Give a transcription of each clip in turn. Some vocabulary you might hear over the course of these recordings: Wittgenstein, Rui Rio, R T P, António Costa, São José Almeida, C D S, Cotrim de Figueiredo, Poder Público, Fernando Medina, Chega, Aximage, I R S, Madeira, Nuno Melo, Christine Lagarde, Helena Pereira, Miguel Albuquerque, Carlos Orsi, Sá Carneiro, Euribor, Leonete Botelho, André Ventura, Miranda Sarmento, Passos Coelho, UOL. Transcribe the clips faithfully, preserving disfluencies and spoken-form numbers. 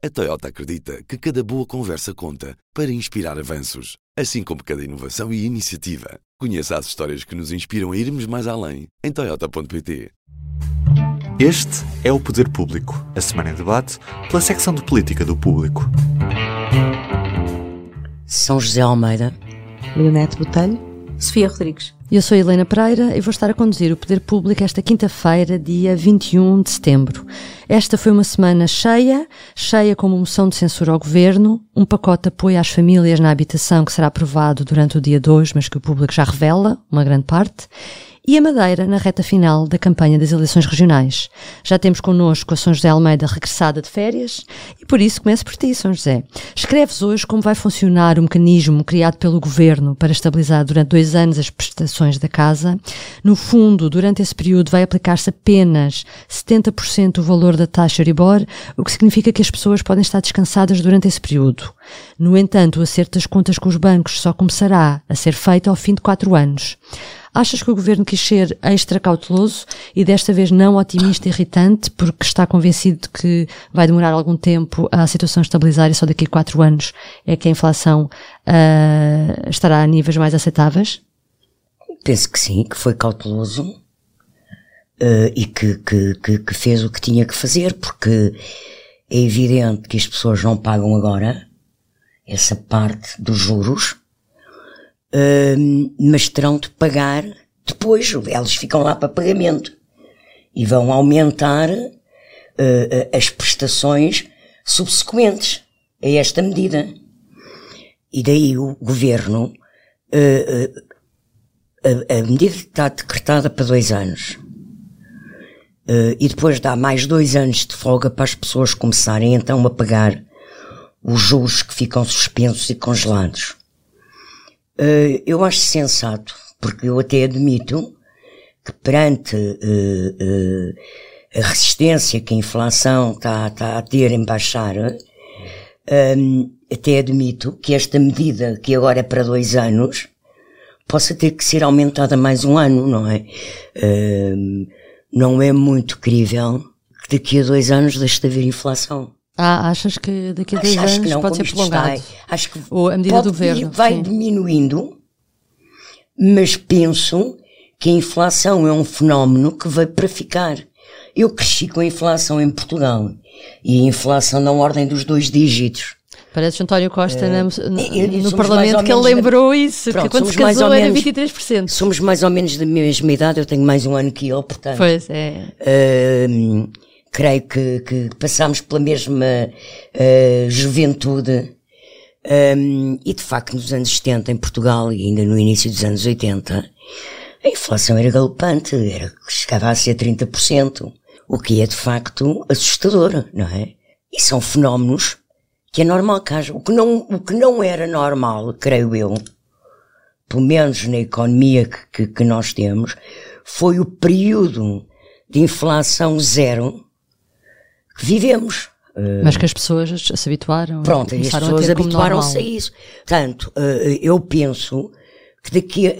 A Toyota acredita que cada boa conversa conta para inspirar avanços, assim como cada inovação e iniciativa. Conheça as histórias que nos inspiram a irmos mais além em toyota ponto pt. Este é o Poder Público, a semana em debate pela secção de Política do Público. São José Almeida, Leonete Botelho, Sofia Rodrigues. Eu sou Helena Pereira e vou estar a conduzir o Poder Público esta quinta-feira, dia vinte e um de setembro. Esta foi uma semana cheia, cheia com uma moção de censura ao Governo, um pacote de apoio às famílias na habitação que será aprovado durante o dia dois, mas que o público já revela, uma grande parte, e a Madeira na reta final da campanha das eleições regionais. Já temos connosco a São José Almeida regressada de férias e por isso começo por ti, São José. Escreves hoje como vai funcionar o mecanismo criado pelo Governo para estabilizar durante dois anos as prestações da casa. No fundo, durante esse período vai aplicar-se apenas setenta por cento do valor da taxa Euribor, o que significa que as pessoas podem estar descansadas durante esse período. No entanto, o acerto das contas com os bancos só começará a ser feito ao fim de quatro anos. Achas que o Governo quis ser extra cauteloso e desta vez não otimista e irritante porque está convencido de que vai demorar algum tempo a situação estabilizar e só daqui a quatro anos é que a inflação uh, estará a níveis mais aceitáveis? Penso que sim, que foi cauteloso uh, e que, que, que, que fez o que tinha que fazer, porque é evidente que as pessoas não pagam agora essa parte dos juros, uh, mas terão de pagar depois, elas ficam lá para pagamento e vão aumentar uh, as prestações subsequentes a esta medida. E daí o Governo... Uh, uh, A, a medida está decretada para dois anos uh, e depois dá mais dois anos de folga para as pessoas começarem então a pagar os juros que ficam suspensos e congelados. Uh, eu acho sensato, porque eu até admito que perante uh, uh, a resistência que a inflação está, está a ter em baixar, uh, até admito que esta medida que agora é para dois anos possa ter que ser aumentada mais um ano, não é? Uh, não é muito crível que daqui a dois anos deixe de haver inflação. Ah, achas que daqui a dois acho, anos acho que não, pode ser prolongado? Está, acho que ou a medida pode, do governo, vai sim. Diminuindo, mas penso que a inflação é um fenómeno que veio para ficar. Eu cresci com a inflação em Portugal e a inflação na ordem dos dois dígitos. Parece António Costa é, no, no Parlamento que ele lembrou da, isso, pronto, que quando se casou era menos, vinte e três por cento. Somos mais ou menos da mesma idade, eu tenho mais um ano que ele, portanto. Pois é. Uh, creio que, que passámos pela mesma uh, juventude um, e de facto nos anos setenta em Portugal e ainda no início dos anos oitenta a inflação era galopante, era, chegava a ser trinta por cento, o que é de facto assustador, não é? E são fenómenos que é normal que haja. O que não, o que não era normal, creio eu, pelo menos na economia que, que, que nós temos, foi o período de inflação zero que vivemos. Mas que as pessoas se habituaram. Pronto, as pessoas habituaram-se a isso. Portanto, eu penso que daqui a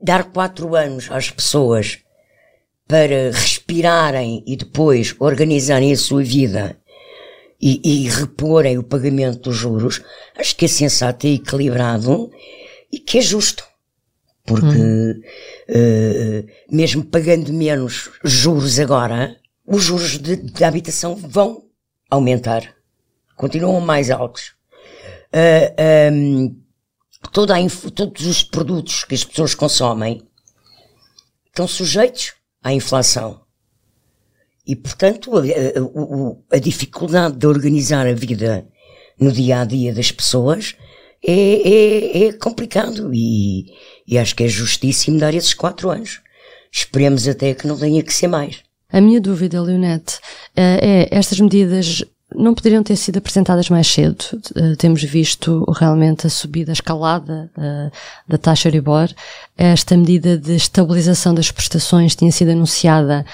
dar quatro anos às pessoas para respirarem e depois organizarem a sua vida E, e reporem o pagamento dos juros, acho que é sensato, é equilibrado e que é justo. Porque, hum. uh, mesmo pagando menos juros agora, os juros da habitação vão aumentar. Continuam mais altos. Uh, um, toda a inf- todos os produtos que as pessoas consomem estão sujeitos à inflação. E, portanto, a, a, a dificuldade de organizar a vida no dia-a-dia das pessoas é, é, é complicado e, e acho que é justíssimo dar esses quatro anos. Esperemos até que não tenha que ser mais. A minha dúvida, Leonete, é estas medidas... não poderiam ter sido apresentadas mais cedo. Uh, temos visto realmente a subida, a escalada uh, da taxa Euribor. Esta medida de estabilização das prestações tinha sido anunciada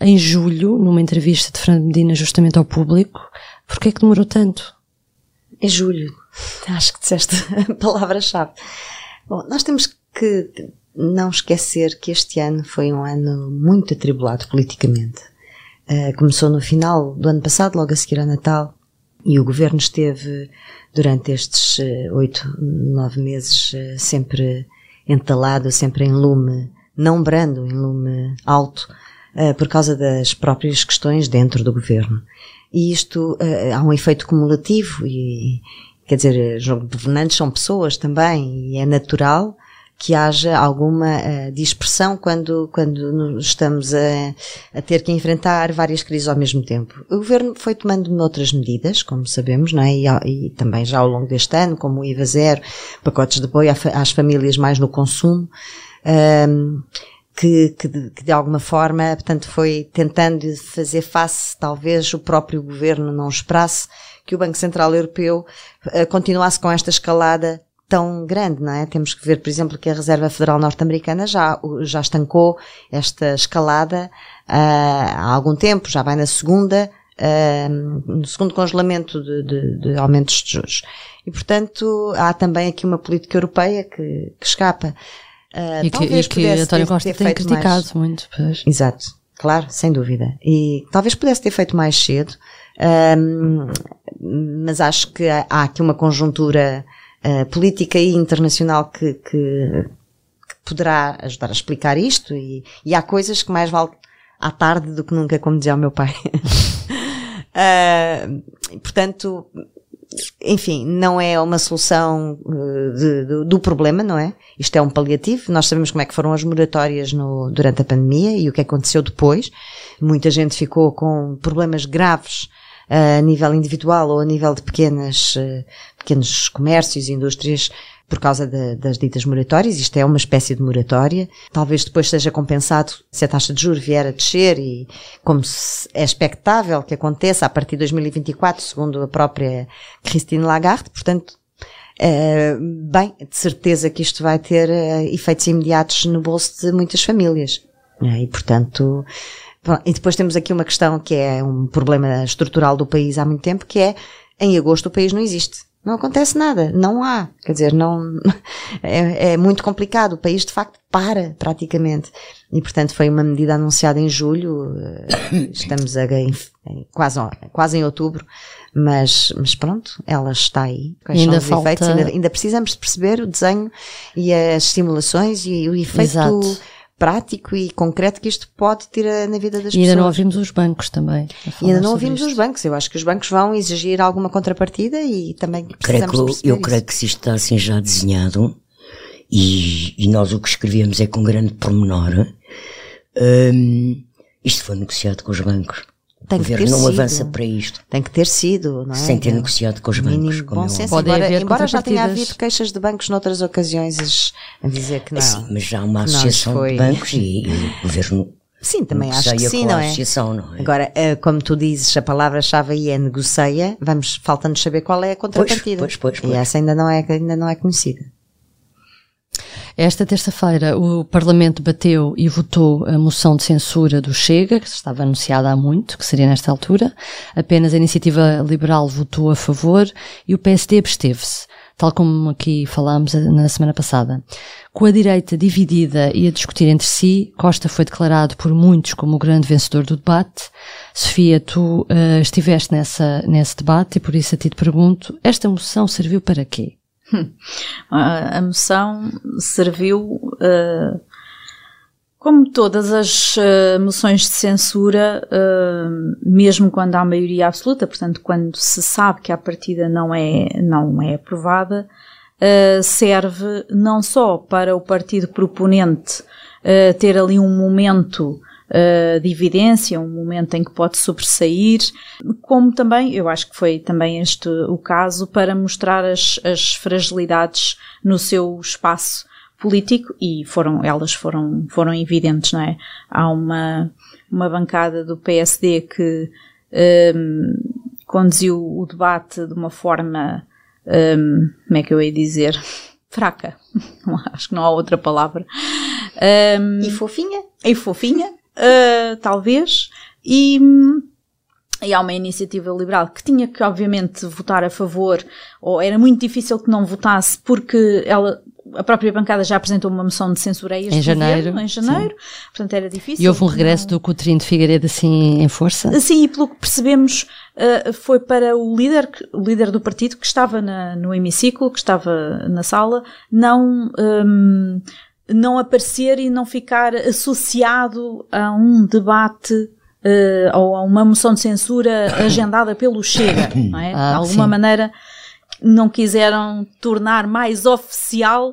em julho, numa entrevista de Fernando Medina justamente ao Público. Porquê é que demorou tanto? É julho. Acho que disseste a palavra-chave. Bom, nós temos que não esquecer que este ano foi um ano muito atribulado politicamente. Uh, começou no final do ano passado, logo a seguir ao Natal, E o governo esteve, durante estes oito, nove meses, sempre entalado, sempre em lume, não brando, em lume alto, por causa das próprias questões dentro do governo. E isto há um efeito cumulativo, e, quer dizer, os governantes são pessoas também, e é natural que haja alguma uh, dispersão quando, quando estamos a, a ter que enfrentar várias crises ao mesmo tempo. O governo foi tomando outras medidas, como sabemos, não é? e, e também já ao longo deste ano, como o I V A zero, pacotes de apoio às famílias mais no consumo, um, que, que, de, que de alguma forma, portanto, foi tentando fazer face, talvez o próprio governo não esperasse que o Banco Central Europeu uh, continuasse com esta escalada tão grande, não é? Temos que ver, por exemplo, que a Reserva Federal Norte-Americana já, já estancou esta escalada uh, há algum tempo, já vai na segunda, uh, no segundo congelamento de, de, de aumentos de juros. E, portanto, há também aqui uma política europeia que, que escapa. Uh, e que, e que António Costa tem criticado mais... muito. Pois. Exato, claro, sem dúvida. E talvez pudesse ter feito mais cedo, uh, mas acho que há, há aqui uma conjuntura Uh, política e internacional que, que, que poderá ajudar a explicar isto, e, e há coisas que mais vale à tarde do que nunca, como dizia o meu pai. uh, portanto, enfim, não é uma solução de, de, do problema, não é? Isto é um paliativo. Nós sabemos como é que foram as moratórias no, durante a pandemia e o que aconteceu depois. Muita gente ficou com problemas graves a nível individual ou a nível de pequenas, pequenos comércios e indústrias por causa de, das ditas moratórias. Isto é uma espécie de moratória. Talvez depois seja compensado se a taxa de juros vier a descer, e como é expectável que aconteça a partir de dois mil e vinte e quatro, segundo a própria Christine Lagarde. Portanto, é, bem, de certeza que isto vai ter efeitos imediatos no bolso de muitas famílias. E, portanto... E depois temos aqui uma questão que é um problema estrutural do país há muito tempo, que é, em agosto o país não existe. Não acontece nada. Não há. Quer dizer, não, é, é muito complicado. O país, de facto, para, praticamente. E, portanto, foi uma medida anunciada em julho. Estamos a, em, quase, quase em outubro. Mas, mas pronto, ela está aí. Quais ainda são os falta... efeitos? Ainda, ainda precisamos de perceber o desenho e as simulações e o efeito... Exato. Prático e concreto que isto pode ter na vida das pessoas. E ainda não ouvimos os bancos também. E ainda não ouvimos os bancos. Eu acho que os bancos vão exigir alguma contrapartida e também precisamos de perceber. Eu creio que se isto está assim já desenhado, e, e nós o que escrevemos é com grande pormenor, hum, isto foi negociado com os bancos. O governo não avança para isto. Tem que ter sido, não é? Sem ter negociado com os bancos. Bom senso, embora já tenha havido queixas de bancos noutras ocasiões a dizer que não. Sim, mas já há uma associação de bancos e, e o governo. Sim, também acho que sim, não é? não é? Agora, como tu dizes, a palavra-chave aí é negocia, vamos, falta-nos saber qual é a contrapartida. Pois, pois, pois. E essa ainda não é, ainda não é conhecida. Esta terça-feira o Parlamento bateu e votou a moção de censura do Chega, que estava anunciada há muito, que seria nesta altura. Apenas a Iniciativa Liberal votou a favor e o P S D absteve-se, tal como aqui falámos na semana passada. Com a direita dividida e a discutir entre si, Costa foi declarado por muitos como o grande vencedor do debate. Sofia, tu uh, estiveste nessa, nesse debate e por isso a ti te pergunto, esta moção serviu para quê? A moção serviu, uh, como todas as uh, moções de censura, uh, mesmo quando há maioria absoluta, portanto quando se sabe que a partida não é, não é aprovada, uh, serve não só para o partido proponente uh, ter ali um momento Uh, de evidência, um momento em que pode sobressair, como também, eu acho que foi também este o caso, para mostrar as, as fragilidades no seu espaço político, e foram, elas foram, foram evidentes, não é? Há uma, uma bancada do P S D que um, conduziu o debate de uma forma, um, como é que eu ia dizer, fraca, acho que não há outra palavra. Um, e fofinha? E fofinha. Uh, talvez, e, e há uma Iniciativa Liberal que tinha que obviamente votar a favor, ou era muito difícil que não votasse, porque ela a própria bancada já apresentou uma moção de censura a este em janeiro, governo, em janeiro, sim. Portanto era difícil. E houve um regresso do Cotrim de Figueiredo assim em força? Sim, e pelo que percebemos uh, foi para o líder, o líder do partido que estava na, no hemiciclo, que estava na sala, não... Um, não aparecer e não ficar associado a um debate uh, ou a uma moção de censura agendada pelo Chega, não é? Ah, de alguma sim. maneira não quiseram tornar mais oficial,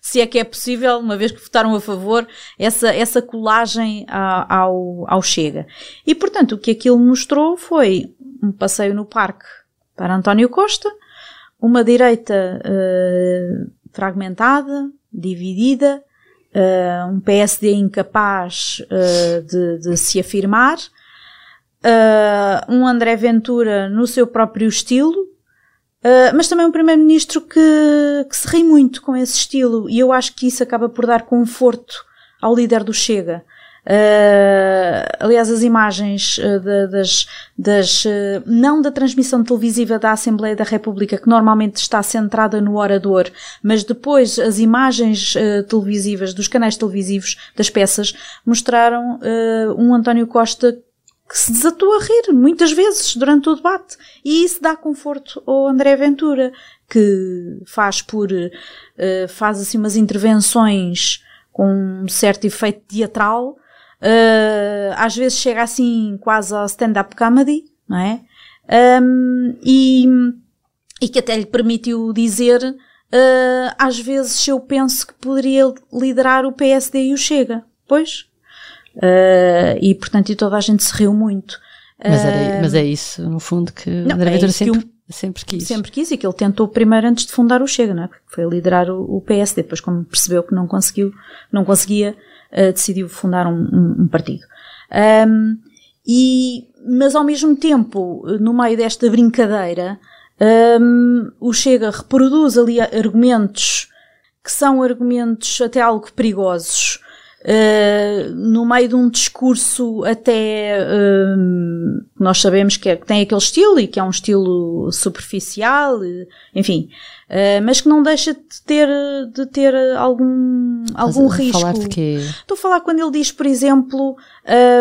se é que é possível, uma vez que votaram a favor, essa, essa colagem a, ao, ao Chega. E, portanto, o que aquilo mostrou foi um passeio no parque para António Costa, uma direita uh, fragmentada, dividida, uh, um P S D incapaz uh, de, de se afirmar, uh, um André Ventura no seu próprio estilo, uh, mas também um primeiro-ministro que, que se ri muito com esse estilo, e eu acho que isso acaba por dar conforto ao líder do Chega. Uh, aliás, as imagens uh, de, das, das uh, não da transmissão televisiva da Assembleia da República, que normalmente está centrada no orador, mas depois as imagens uh, televisivas, dos canais televisivos, das peças, mostraram uh, um António Costa que se desatou a rir muitas vezes durante o debate, e isso dá conforto ao André Ventura, que faz por uh, faz assim umas intervenções com um certo efeito teatral. Uh, às vezes chega assim quase ao stand-up comedy, não é? Um, e, e que até lhe permitiu dizer, uh, às vezes eu penso que poderia liderar o P S D e o Chega, pois? Uh, e portanto e toda a gente se riu muito. Mas, era, mas é isso, no fundo, que não, André Ventura é sempre, que eu, sempre quis. Sempre quis, e que ele tentou primeiro antes de fundar o Chega, não é? Porque foi liderar o, o P S D, depois como percebeu que não conseguiu, não conseguia... Uh, decidiu fundar um, um, um partido. Um, e, mas ao mesmo tempo, no meio desta brincadeira, um, o Chega reproduz ali argumentos que são argumentos até algo perigosos, uh, no meio de um discurso até, um, nós sabemos que, é, que tem aquele estilo e que é um estilo superficial, enfim... Uh, mas que não deixa de ter, de ter algum, algum risco. Falar de quê? Estou a falar quando ele diz, por exemplo,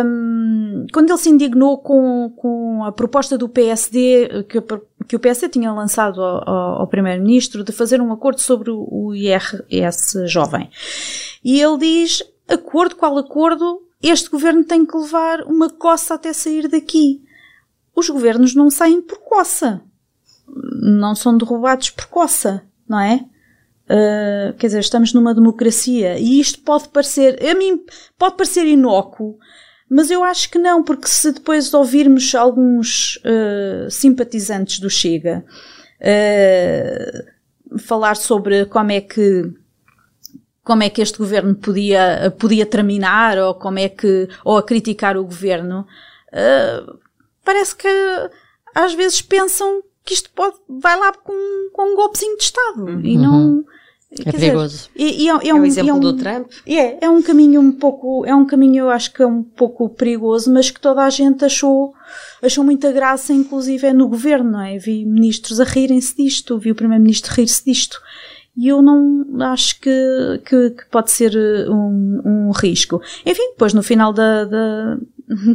um, quando ele se indignou com, com a proposta do P S D, que, que o P S D tinha lançado ao, ao Primeiro-Ministro, de fazer um acordo sobre o I R S jovem. E ele diz, acordo, qual acordo? Este governo tem que levar uma coça até sair daqui. Os governos não saem por coça. Não são derrubados por coça, não é? Uh, quer dizer, estamos numa democracia e isto pode parecer, a mim pode parecer inócuo, mas eu acho que não, porque se depois ouvirmos alguns uh, simpatizantes do Chega uh, falar sobre como é que como é que este governo podia, podia terminar, ou como é que, ou a criticar o governo, uh, parece que às vezes pensam que isto pode, vai lá com, com um golpezinho de Estado. Uhum. E não, é perigoso. Dizer, e, e é, é, é um, um exemplo é um, do Trump. É, é um caminho um pouco, é um caminho eu acho que é um pouco perigoso, mas que toda a gente achou, achou muita graça, inclusive é no governo, não é? Vi ministros a rirem-se disto, vi o primeiro-ministro rir-se disto. E eu não acho que, que, que pode ser um, um risco. Enfim, depois no final da, da,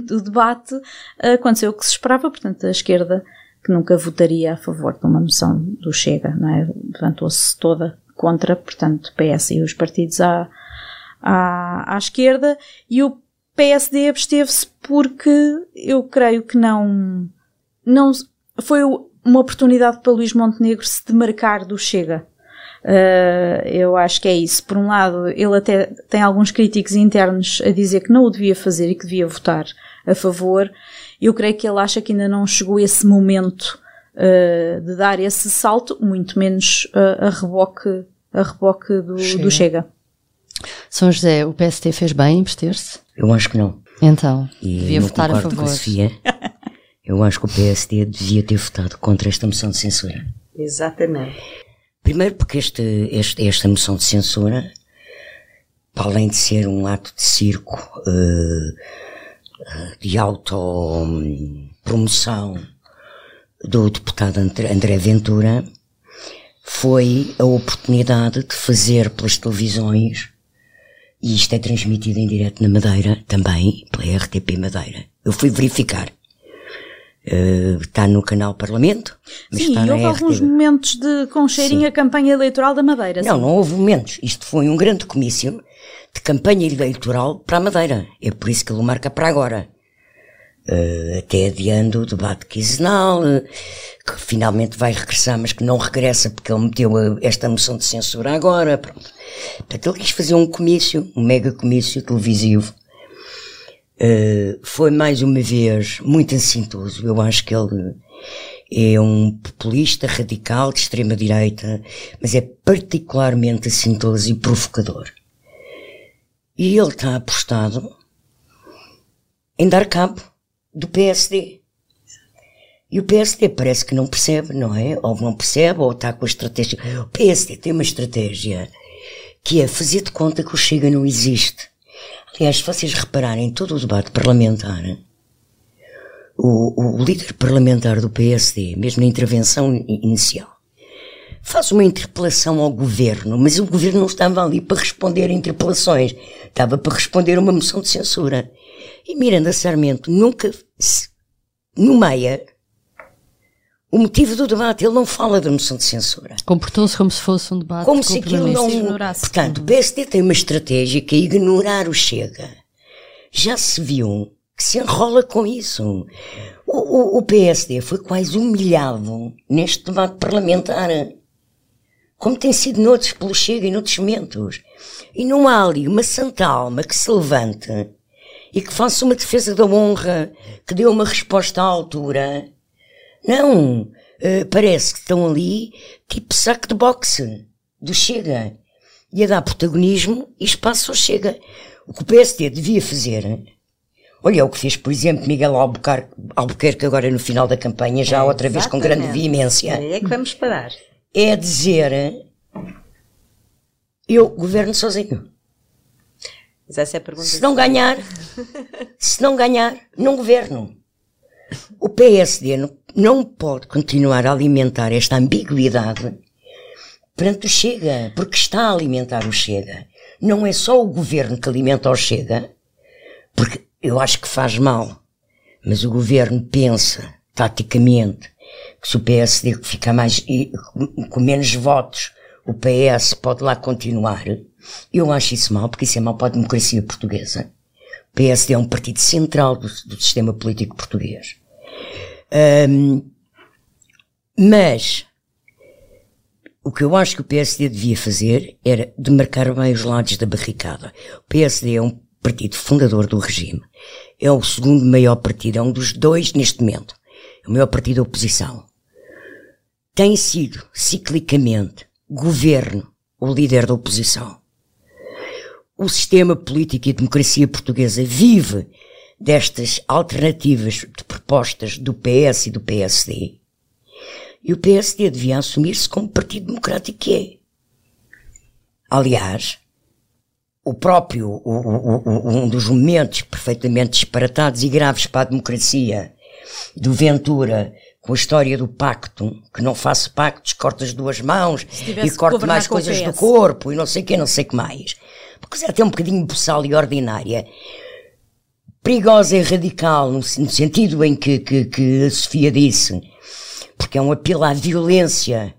do debate aconteceu o que se esperava, portanto a esquerda que nunca votaria a favor de uma moção do Chega, não é? Levantou-se toda contra, portanto, o P S e os partidos à, à, à esquerda, e o P S D absteve-se porque eu creio que não, não foi uma oportunidade para Luís Montenegro se demarcar do Chega. Uh, eu acho que é isso. Por um lado, ele até tem alguns críticos internos a dizer que não o devia fazer e que devia votar a favor. Eu creio que ele acha que ainda não chegou esse momento uh, de dar esse salto, muito menos uh, a reboque, a reboque do, Chega. do Chega. São José, o P S D fez bem em abster-se? Eu acho que não. Então, e devia votar a favor. A eu acho que o P S D devia ter votado contra esta moção de censura. Exatamente. Primeiro porque este, este, esta moção de censura, para além de ser um ato de circo, uh, de autopromoção do deputado André Ventura, foi a oportunidade de fazer pelas televisões, e isto é transmitido em direto na Madeira também, pela R T P Madeira. Eu fui verificar. Uh, está no canal Parlamento, mas sim, está na houve R T P. Alguns momentos de com cheirinho sim. A campanha eleitoral da Madeira. Não, sim. Não houve momentos. Isto foi um grande comício de campanha eleitoral para a Madeira. É por isso que ele marca para agora. Uh, até adiando o debate quinzenal, uh, que finalmente vai regressar, mas que não regressa porque ele meteu a, esta moção de censura agora. Pronto. Portanto, ele quis fazer um comício, um mega comício televisivo. Uh, foi mais uma vez muito assintoso. Eu acho que ele é um populista radical de extrema direita, mas é particularmente assintoso e provocador, e ele está apostado em dar cabo do P S D, e o P S D parece que não percebe, não é? Ou não percebe, ou está com a estratégia. O P S D tem uma estratégia que é fazer de conta que o Chega não existe. Aliás, se vocês repararem, todo o debate parlamentar, o, o líder parlamentar do P S D, mesmo na intervenção inicial, faz uma interpelação ao governo, mas o governo não estava ali para responder a interpelações, estava para responder a uma moção de censura. E Miranda Sarmento nunca nomeia o motivo do debate, ele não fala da moção de censura. Comportou-se como se fosse um debate. Como se aquilo não ignorasse. Portanto, o P S D tem uma estratégia que é ignorar o Chega. Já se viu que se enrola com isso. O, o, o P S D foi quase humilhado neste debate parlamentar, como tem sido noutros pelo Chega e noutros momentos. E não há ali uma santa alma que se levante e que faça uma defesa da honra, que dê uma resposta à altura. Não, uh, parece que estão ali tipo saco de boxe do Chega, e a dar protagonismo e espaço ao Chega. O que o P S D devia fazer, olha o que fez, por exemplo, Miguel Albuquerque, Albuquerque agora no final da campanha, já é, outra exatamente. Vez com grande veemência. É que vamos parar. É dizer, eu governo sozinho. Mas essa é a pergunta. Se não ganhar, se não ganhar, não governo. O P S D não, não pode continuar a alimentar esta ambiguidade perante o Chega, porque está a alimentar o Chega. Não é só o governo que alimenta o Chega, porque eu acho que faz mal, mas o governo pensa, taticamente, que se o P S D ficar mais, com menos votos, o P S pode lá continuar. Eu acho isso mal, porque isso é mal para a democracia portuguesa. O P S D é um partido central do, do sistema político português. Um, mas o que eu acho que o P S D devia fazer era demarcar bem os lados da barricada. O P S D é um partido fundador do regime. É o segundo maior partido, é um dos dois neste momento. É o maior partido da oposição. Tem sido, ciclicamente, governo o líder da oposição. O sistema político e a democracia portuguesa vive destas alternativas de propostas do P S e do P S D. E o P S D devia assumir-se como partido democrático que é. Aliás, o próprio, o, o, o, um dos momentos perfeitamente disparatados e graves para a democracia do Ventura, com a história do pacto, que não faço pactos, corto as duas mãos e corto mais coisas do corpo e não sei o que, não sei o que mais. Porque é até um bocadinho boçal e ordinária. Perigosa e radical, no, no sentido em que, que, que a Sofia disse, porque é um apelo à violência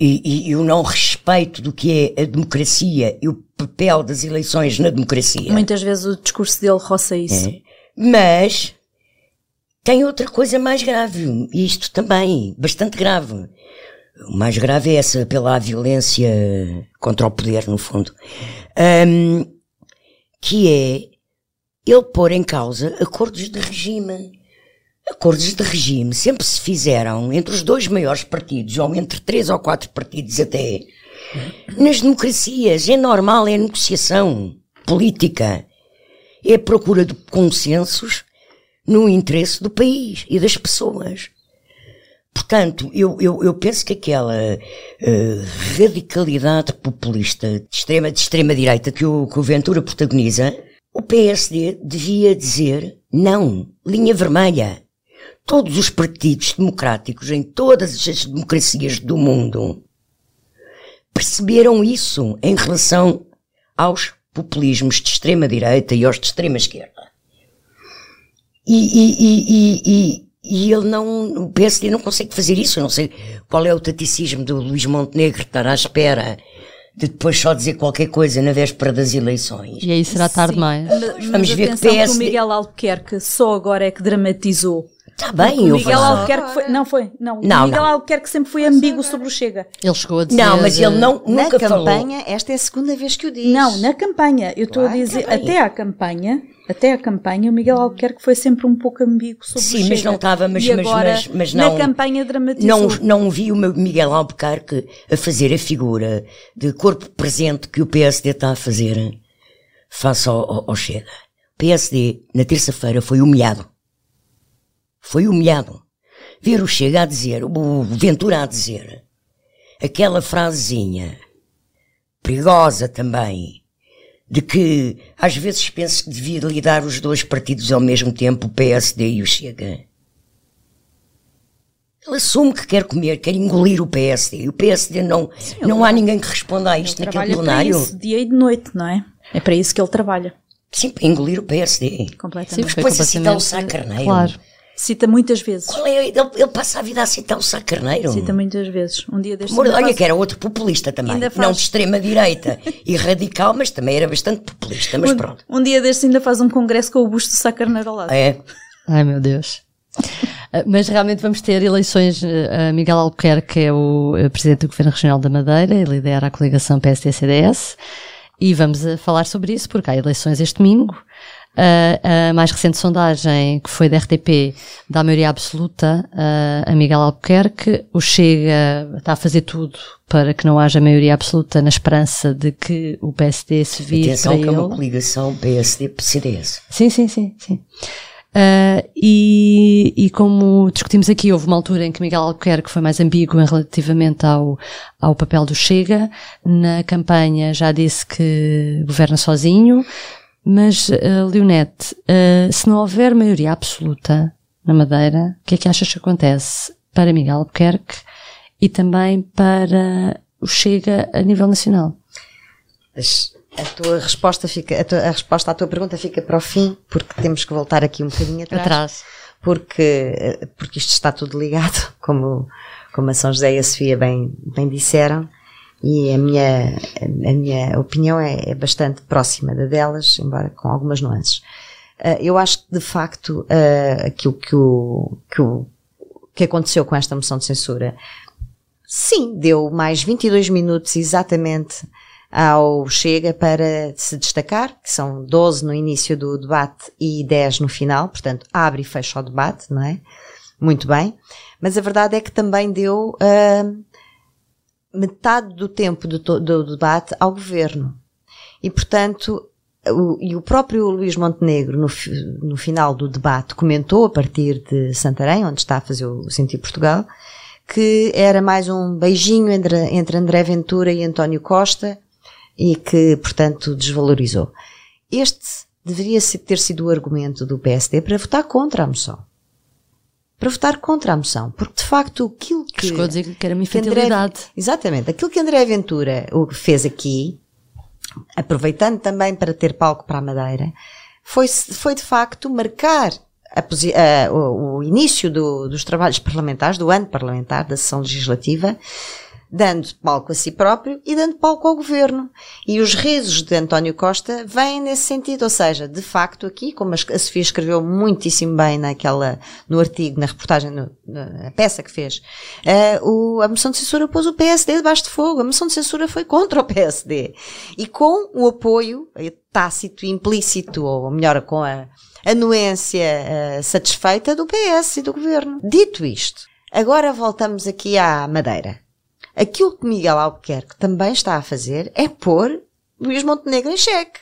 e, e, e o não respeito do que é a democracia e o papel das eleições na democracia. Muitas vezes o discurso dele roça isso. É. Mas tem outra coisa mais grave, e isto também, bastante grave. O mais grave é essa pela violência contra o poder, no fundo. Um, que é ele pôr em causa acordos de regime. Acordos de regime sempre se fizeram entre os dois maiores partidos, ou entre três ou quatro partidos até. Nas democracias é normal, é negociação política. É a procura de consensos no interesse do país e das pessoas. Portanto, eu, eu, eu penso que aquela uh, radicalidade populista de extrema, de extrema direita que o, que o Ventura protagoniza, o P S D devia dizer não, linha vermelha. todos os partidos democráticos em todas as democracias do mundo perceberam isso em relação aos populismos de extrema-direita e aos de extrema-esquerda. E, e, e, e, e ele não, o P S D não consegue fazer isso. Eu não sei qual é o taticismo do Luís Montenegro estar à espera de depois só dizer qualquer coisa na véspera das eleições. E aí será tarde demais. Vamos ver que P S D... que o Miguel Albuquerque só agora é que dramatizou. Está bem, o eu Miguel Albuquerque foi, não foi, não, não o Miguel não. Albuquerque sempre foi ambíguo sobre o Chega. Ele chegou a dizer... Não, mas ele não, nunca falou. Na campanha, falou. Esta é a segunda vez que o diz. Não, na campanha, eu estou claro, a dizer, até à campanha, até à campanha, o Miguel Albuquerque foi sempre um pouco ambíguo sobre Sim, o Chega. Sim, mas não estava, mas, mas, mas, mas não... na campanha dramatizou. Não, não vi o Miguel Albuquerque a fazer a figura de corpo presente que o P S D está a fazer face ao, ao, ao Chega. O P S D, na terça-feira, foi humilhado. Foi humilhado. Ver o Chega a dizer, o Ventura a dizer, aquela frasezinha, perigosa também, de que às vezes penso que devia lidar os dois partidos ao mesmo tempo, o P S D e o Chega. Ele assume que quer comer, quer engolir o P S D. E o P S D não, Sim, não há ninguém que responda a isto naquele plenário. Ele trabalha para isso, dia e de noite, não é? É para isso que ele trabalha. Sim, para engolir o P S D. Completamente. Mas depois aceitar o Sá Carneiro. Claro. Cita muitas vezes. Qual é? Ele, ele passa a vida a citar o Sá Carneiro. Cita muitas vezes. Um dia deste Olha, faz... que era outro populista também. Faz... Não de extrema-direita e radical, mas também era bastante populista. Mas um, pronto. Um dia deste ainda faz um congresso com o busto do Sá Carneiro ao lado. É. Ai, meu Deus. Mas realmente vamos ter eleições. Miguel Albuquerque é o presidente do Governo Regional da Madeira e lidera a coligação P S D-C D S. E vamos falar sobre isso porque há eleições este domingo. Uh, a mais recente sondagem, que foi da R T P, dá maioria absoluta uh, a Miguel Albuquerque. O Chega está a fazer tudo para que não haja maioria absoluta, na esperança de que o P S D se vire para ele. Atenção que é uma coligação P S D-C D S. Sim, sim, sim, sim. Uh, e, e como discutimos aqui, houve uma altura em que Miguel Albuquerque foi mais ambíguo em relativamente ao, ao papel do Chega. Na campanha já disse que governa sozinho. Mas, uh, Leonete, uh, se não houver maioria absoluta na Madeira, o que é que achas que acontece para Miguel Albuquerque e também para o Chega a nível nacional? A tua resposta fica, a, tua, a resposta à tua pergunta fica para o fim, porque temos que voltar aqui um bocadinho atrás. atrás. Porque, porque isto está tudo ligado, como, como a São José e a Sofia bem, bem disseram. E a minha, a minha opinião é, é bastante próxima da delas, embora com algumas nuances. Uh, eu acho que, de facto, uh, aquilo que, o, que, o, que aconteceu com esta moção de censura, sim, deu mais vinte e dois minutos exatamente ao Chega para se destacar, que são doze no início do debate e dez no final, portanto, abre e fecha o debate, não é? Muito bem. Mas a verdade é que também deu... Uh, metade do tempo do, do, do debate ao governo. E, portanto, o, e o próprio Luís Montenegro, no, no final do debate, comentou, a partir de Santarém, onde está a fazer o Sentido Portugal, que era mais um beijinho entre, entre André Ventura e António Costa e que, portanto, desvalorizou. Este deveria ter sido o argumento do P S D para votar contra a moção. para votar contra a moção, porque de facto aquilo que... Chegou a dizer que era uma infantilidade. André, exatamente, aquilo que André Ventura fez aqui, aproveitando também para ter palco para a Madeira, foi, foi de facto marcar a, a, o, o início do, dos trabalhos parlamentares, do ano parlamentar, da sessão legislativa, dando palco a si próprio e dando palco ao governo. E os rezos de António Costa vêm nesse sentido, ou seja, de facto aqui, como a Sofia escreveu muitíssimo bem naquela, no artigo, na reportagem, no, na peça que fez, uh, o, a moção de censura pôs o P S D debaixo de fogo, a moção de censura foi contra o P S D. E com o apoio tácito, implícito, ou melhor, com a anuência uh, satisfeita do P S e do governo. Dito isto, agora voltamos aqui à Madeira. Aquilo que Miguel Albuquerque também está a fazer é pôr Luís Montenegro em xeque.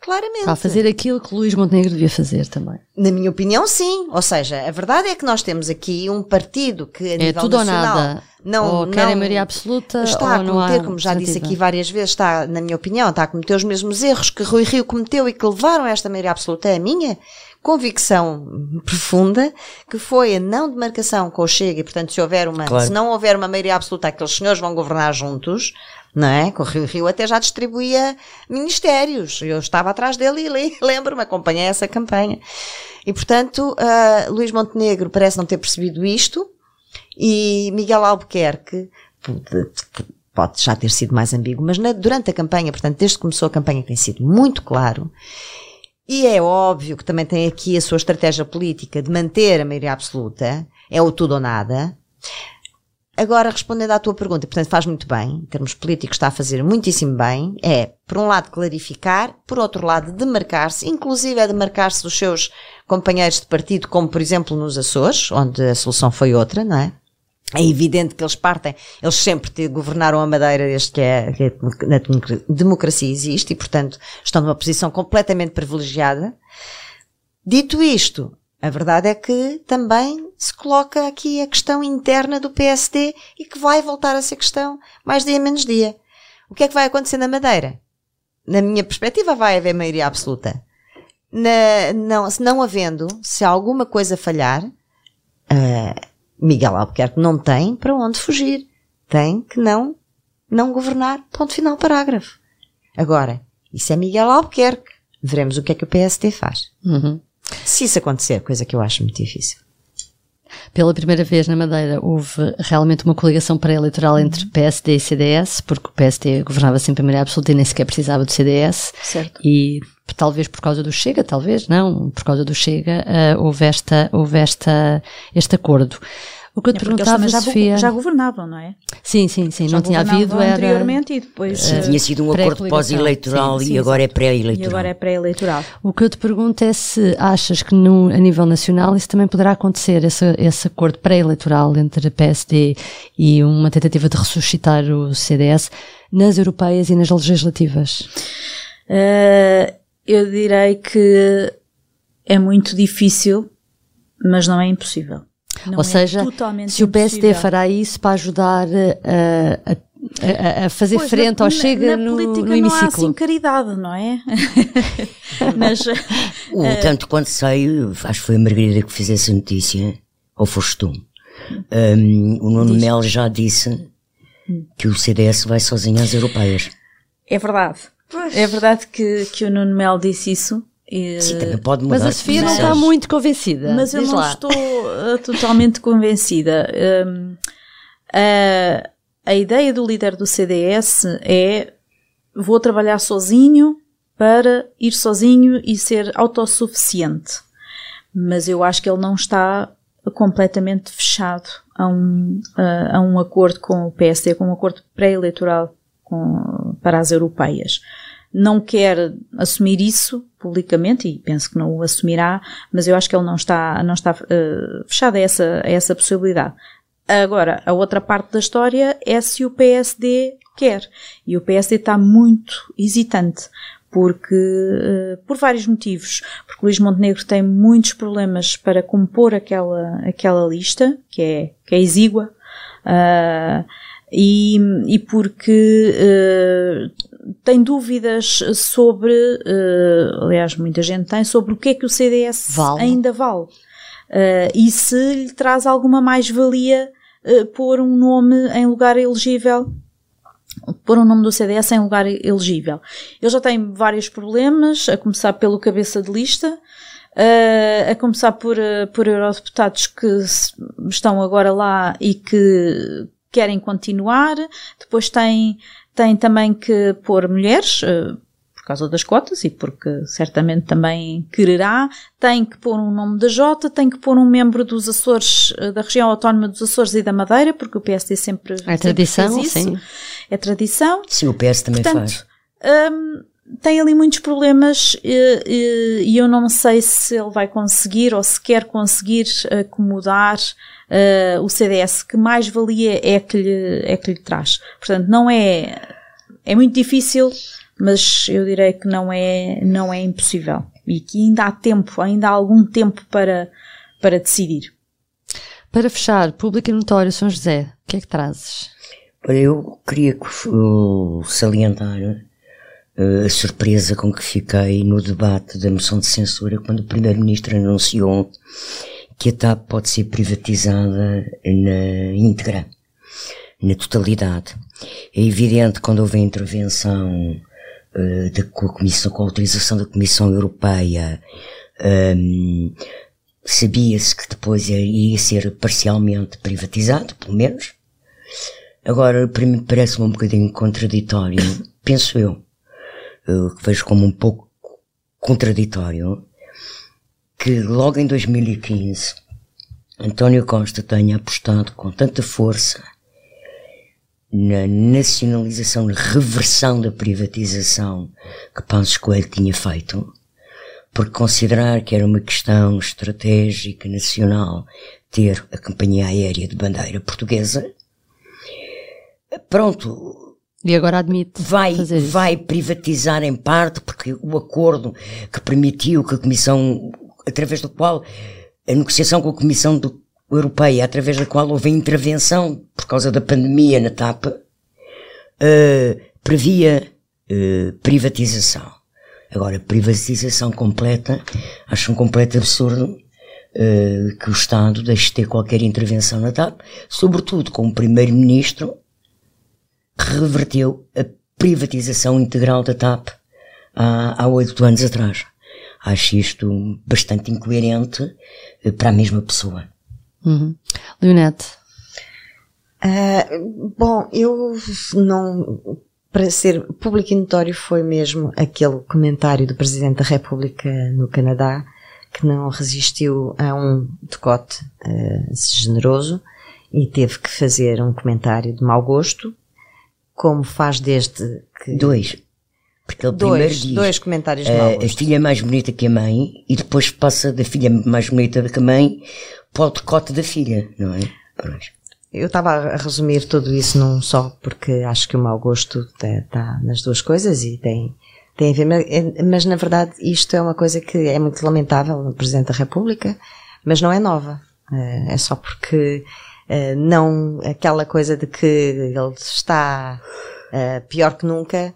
Claramente. Está a fazer aquilo que Luís Montenegro devia fazer também. Na minha opinião, sim. Ou seja, a verdade é que nós temos aqui um partido que a é nível tudo nacional... Ou nada. Não, ou não quer a maioria absoluta está ou não a cometer, há como já disse aqui várias vezes, está, na minha opinião, está a cometer os mesmos erros que Rui Rio cometeu e que levaram a esta maioria absoluta. É a minha convicção profunda, que foi a não demarcação com o Chega, e portanto se houver uma, claro. se não houver uma maioria absoluta, aqueles senhores vão governar juntos, não é? Que o Rui Rio até já distribuía ministérios, eu estava atrás dele e lembro-me, acompanhei essa campanha. E portanto, uh, Luís Montenegro parece não ter percebido isto, e Miguel Albuquerque pode já ter sido mais ambíguo, mas na, durante a campanha, portanto, desde que começou a campanha tem sido muito claro, e é óbvio que também tem aqui a sua estratégia política de manter a maioria absoluta, é o tudo ou nada. Agora, respondendo à tua pergunta, portanto, faz muito bem, em termos políticos está a fazer muitíssimo bem, é, por um lado, clarificar, por outro lado, demarcar-se, inclusive é demarcar-se dos seus companheiros de partido, como, por exemplo, nos Açores, onde a solução foi outra, não é? É evidente que eles partem, eles sempre governaram a Madeira desde que a, que a democracia existe e, portanto, estão numa posição completamente privilegiada. Dito isto, a verdade é que também se coloca aqui a questão interna do P S D e que vai voltar a ser questão mais dia menos dia. O que é que vai acontecer na Madeira? Na minha perspectiva vai haver maioria absoluta. Na, não, se não havendo, se alguma coisa falhar, uh, Miguel Albuquerque não tem para onde fugir. Tem que não, não governar, ponto final, parágrafo. Agora, isso é Miguel Albuquerque. Veremos o que é que o P S D faz. Uhum. Se isso acontecer, coisa que eu acho muito difícil. Pela primeira vez na Madeira houve realmente uma coligação pré-eleitoral entre P S D e C D S, porque o P S D governava sempre a maioria absoluta e nem sequer precisava do C D S. Certo. E talvez por causa do Chega, talvez não, por causa do Chega uh, houve, esta, houve esta, este acordo. O que eu te é perguntava, já, Sofia... já governavam, não é? Sim, sim, sim, já não tinha havido... Era... anteriormente e depois... Sim, tinha sido um acordo pós-eleitoral e, é e agora é pré-eleitoral. E agora é pré-eleitoral. O que eu te pergunto é se achas que no, a nível nacional isso também poderá acontecer, esse, esse acordo pré-eleitoral entre a P S D e uma tentativa de ressuscitar o C D S nas europeias e nas legislativas? Uh, eu direi que é muito difícil, mas não é impossível. Não Ou é seja, se o P S D impossível. fará isso para ajudar a, a, a fazer pois, frente na, ao Chega no, no hemiciclo. Na política não há assim caridade, não é? Mas, o, tanto quanto sei, acho que foi a Margarida que fez essa notícia, ou foste tu. Um, o Nuno Melo já disse que o C D S vai sozinho às europeias. É verdade. Pois. É verdade que, que o Nuno Melo disse isso. E, sim, também pode mudar. Mas a Sofia não está muito convencida. Mas eu Diz não lá. estou uh, totalmente convencida. Um, a, a ideia do líder do C D S é: vou trabalhar sozinho para ir sozinho e ser autossuficiente. Mas eu acho que ele não está completamente fechado a um, a, a um acordo com o P S D, com um acordo pré-eleitoral com, para as europeias. Não quer assumir isso publicamente, e penso que não o assumirá, mas eu acho que ele não está, não está uh, fechado a essa, a essa possibilidade. Agora, a outra parte da história é se o P S D quer. E o P S D está muito hesitante, porque, uh, por vários motivos. Porque Luís Montenegro tem muitos problemas para compor aquela, aquela lista, que é, que é exígua, uh, e, e porque... Uh, tem dúvidas sobre, uh, aliás, muita gente tem, sobre o que é que o C D S vale. ainda vale. Uh, e se lhe traz alguma mais-valia uh, pôr um nome em lugar elegível, pôr um nome do C D S em lugar elegível. Ele já tem vários problemas, a começar pelo cabeça de lista, Uh, a começar por, uh, por eurodeputados que estão agora lá e que querem continuar, depois tem... Tem também que pôr mulheres, por causa das cotas e porque certamente também quererá. Tem que pôr um nome da Jota, tem que pôr um membro dos Açores, da região autónoma dos Açores e da Madeira, porque o P S D sempre, é tradição, sempre faz isso. Sim. É tradição. Sim, o P S também Portanto, faz. Hum, tem ali muitos problemas e, e eu não sei se ele vai conseguir ou se quer conseguir acomodar Uh, o C D S, que mais valia é que, lhe, é que lhe traz. Portanto, não é... É muito difícil, mas eu direi que não é, não é impossível. E que ainda há tempo, ainda há algum tempo para, para decidir. Para fechar, público e notório, São José, o que é que trazes? Eu queria salientar a surpresa com que fiquei no debate da moção de censura quando o Primeiro-Ministro anunciou que a TAP pode ser privatizada na íntegra, na totalidade. É evidente, quando houve a intervenção uh, da comissão, com a autorização da Comissão Europeia, um, sabia-se que depois ia ser parcialmente privatizado, pelo menos. Agora, para mim, parece-me um bocadinho contraditório, penso eu, uh, que vejo como um pouco contraditório, que logo em dois mil e quinze António Costa tenha apostado com tanta força na nacionalização, na reversão da privatização que Passos Coelho tinha feito, porque considerar que era uma questão estratégica nacional ter a companhia aérea de bandeira portuguesa, pronto. E agora admite vai, vai privatizar em parte, porque o acordo que permitiu que a Comissão, através do qual, a negociação com a Comissão do Europeia, através da qual houve a intervenção por causa da pandemia na TAP, uh, previa uh, privatização. Agora, privatização completa, acho um completo absurdo uh, que o Estado deixe de ter qualquer intervenção na TAP, sobretudo com o Primeiro-Ministro que reverteu a privatização integral da TAP há oito anos atrás. Acho isto bastante incoerente uh, para a mesma pessoa. Uhum. Leonete? Uh, bom, eu não, para ser público e notório, foi mesmo aquele comentário do Presidente da República no Canadá, que não resistiu a um decote uh, generoso e teve que fazer um comentário de mau gosto, como faz desde que... Dois. Porque ele dois, primeiro diz, dois comentários de mau gosto. A filha mais bonita que a mãe, e depois passa da filha mais bonita que a mãe para o decote da filha, não é? Pronto. Eu estava a resumir tudo isso num só, porque acho que o mau gosto está nas duas coisas e tem, tem a ver, mas, mas na verdade isto é uma coisa que é muito lamentável no Presidente da República, mas não é nova, é só porque não aquela coisa de que ele está pior que nunca.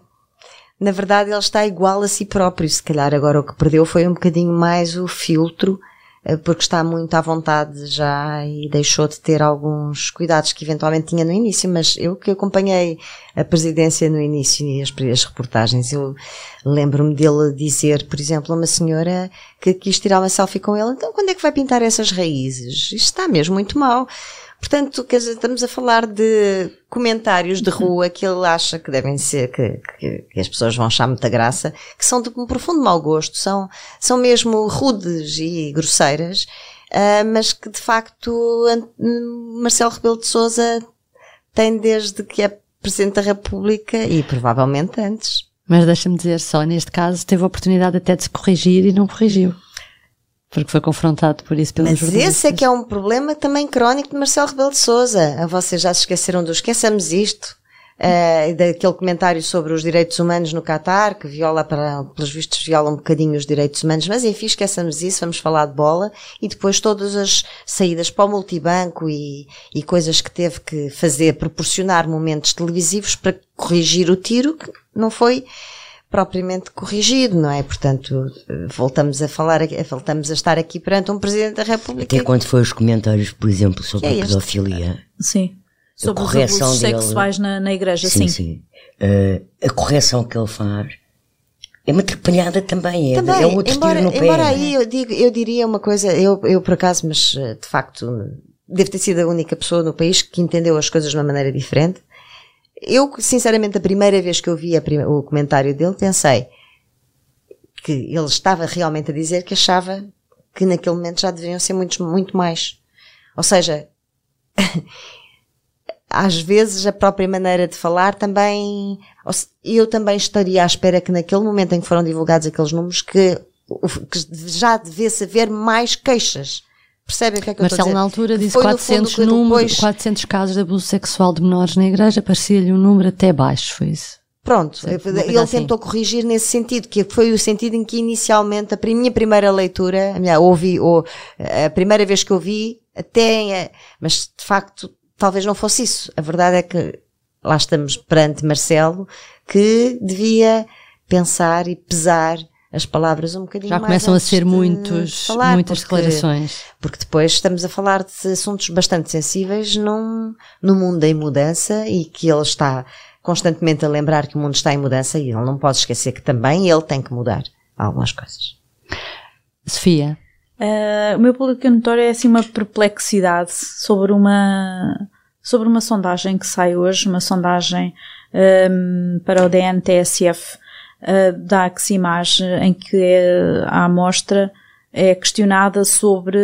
Na verdade, ele está igual a si próprio, se calhar agora o que perdeu foi um bocadinho mais o filtro, porque está muito à vontade já e deixou de ter alguns cuidados que eventualmente tinha no início, mas eu que acompanhei a presidência no início e as, as reportagens, eu lembro-me dele dizer, por exemplo, a uma senhora que quis tirar uma selfie com ele, então quando é que vai pintar essas raízes? Isto está mesmo muito mal. Portanto, estamos a falar de comentários de rua que ele acha que devem ser, que, que, que as pessoas vão achar muita graça, que são de um profundo mau gosto, são, são mesmo rudes e grosseiras, uh, mas que de facto Marcelo Rebelo de Sousa tem desde que é Presidente da República e provavelmente antes. Mas deixa-me dizer só, neste caso teve a oportunidade até de se corrigir e não corrigiu. Porque foi confrontado por isso pelos jornalistas. Mas esse é que é um problema também crónico de Marcelo Rebelo de Sousa. Vocês já se esqueceram do esqueçamos isto, uh, daquele comentário sobre os direitos humanos no Qatar, que viola, para, pelos vistos viola um bocadinho os direitos humanos, mas enfim, esqueçamos isso, vamos falar de bola, e depois todas as saídas para o multibanco e, e coisas que teve que fazer, proporcionar momentos televisivos para corrigir o tiro, que não foi... propriamente corrigido, não é? Portanto, voltamos a falar, voltamos a estar aqui perante um Presidente da República. Até quando foi os comentários, por exemplo, sobre é a pedofilia. Sim. Sobre os abusos sexuais na, na igreja, sim. Sim, sim. Uh, a correção que ele faz é uma atrapalhada também, é, também, é outro embora, tiro no pé. Embora aí eu, digo, eu diria uma coisa, eu, eu por acaso, mas de facto, devo ter sido a única pessoa no país que entendeu as coisas de uma maneira diferente. Eu, sinceramente, a primeira vez que eu vi a prim- o comentário dele, pensei que ele estava realmente a dizer que achava que naquele momento já deveriam ser muitos, muito mais. Ou seja, às vezes a própria maneira de falar também... Eu também estaria à espera que naquele momento em que foram divulgados aqueles números que, que já devesse haver mais queixas. Percebem o que é que Marcelo, eu estou a dizer? Marcelo, na altura, disse quatrocentos, fundo, número, depois... quatrocentos casos de abuso sexual de menores na igreja, parecia-lhe um número até baixo, foi isso? Pronto, foi ele assim. Tentou corrigir nesse sentido, que foi o sentido em que inicialmente, a minha primeira leitura, a, ouvi, ou, a primeira vez que eu vi, até, mas de facto, talvez não fosse isso. A verdade é que lá estamos perante Marcelo, que devia... pensar e pesar as palavras um bocadinho mais. Já começam mais a ser muitos, falar, muitas porque, declarações. Porque depois estamos a falar de assuntos bastante sensíveis num, num mundo em mudança e que ele está constantemente a lembrar que o mundo está em mudança e ele não pode esquecer que também ele tem que mudar algumas coisas. Sofia? Uh, o meu público notório é assim uma perplexidade sobre uma, sobre uma sondagem que sai hoje, uma sondagem um, para o D N T S F, Uh, da Aximage, em que é, a amostra é questionada sobre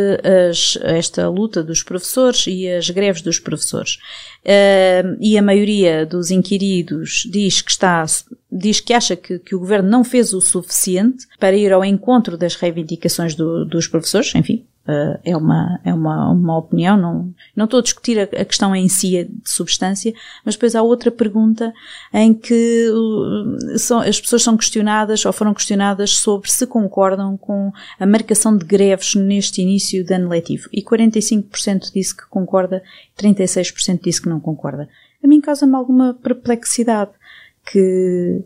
as, esta luta dos professores e as greves dos professores. Uh, e a maioria dos inquiridos diz que está, diz que acha que, que o governo não fez o suficiente para ir ao encontro das reivindicações do, dos professores, enfim. Uh, é uma, é uma, uma opinião, não, não estou a discutir a, a questão em si de substância, mas depois há outra pergunta em que uh, são, as pessoas são questionadas ou foram questionadas sobre se concordam com a marcação de greves neste início de ano letivo e quarenta e cinco por cento disse que concorda, trinta e seis por cento disse que não concorda. A mim causa-me alguma perplexidade que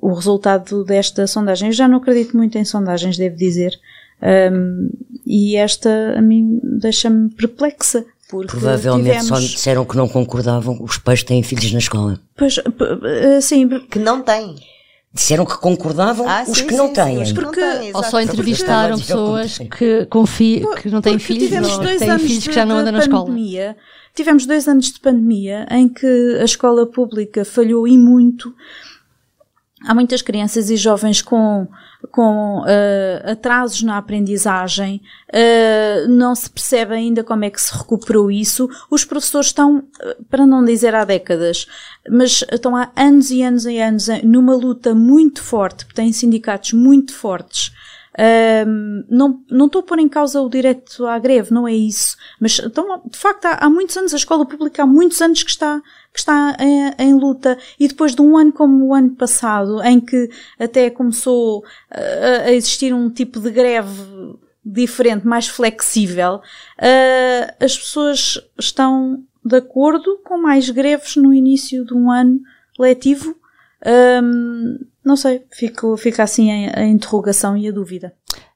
o resultado desta sondagem, eu já não acredito muito em sondagens, devo dizer. Um, e esta a mim deixa-me perplexa porque provavelmente tivemos... só disseram que não concordavam, os pais têm filhos na escola, pois, assim, que não têm, disseram que concordavam, ah, os, sim, que sim, têm. Sim, porque, não têm, ou só entrevistaram porque, pessoas que, confi... que não têm porque filhos, tivemos dois têm anos filhos de, que já não andam na pandemia, escola. Tivemos dois anos de pandemia em que a escola pública falhou e muito. Há muitas crianças e jovens com, com uh, atrasos na aprendizagem, uh, não se percebe ainda como é que se recuperou isso. Os professores estão, para não dizer há décadas, mas estão há anos e anos e anos numa luta muito forte, porque têm sindicatos muito fortes. Um, não, não estou a pôr em causa o direito à greve, não é isso, mas então, de facto há, há muitos anos, a escola pública há muitos anos que está, que está em, em luta, e depois de um ano como o ano passado em que até começou a, a existir um tipo de greve diferente, mais flexível, uh, as pessoas estão de acordo com mais greves no início de um ano letivo. Um, não sei, fico, fica assim a, a interrogação e a dúvida.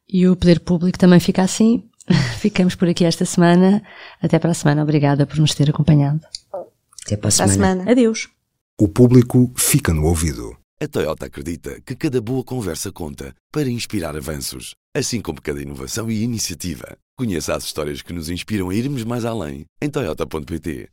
E o Poder Público também fica assim. Ficamos por aqui esta semana. Até para a semana. Obrigada por nos ter acompanhado. Até para a semana. semana. Adeus. O Público fica no ouvido. A Toyota acredita que cada boa conversa conta para inspirar avanços, assim como cada inovação e iniciativa. Conheça as histórias que nos inspiram a irmos mais além em toyota ponto pt.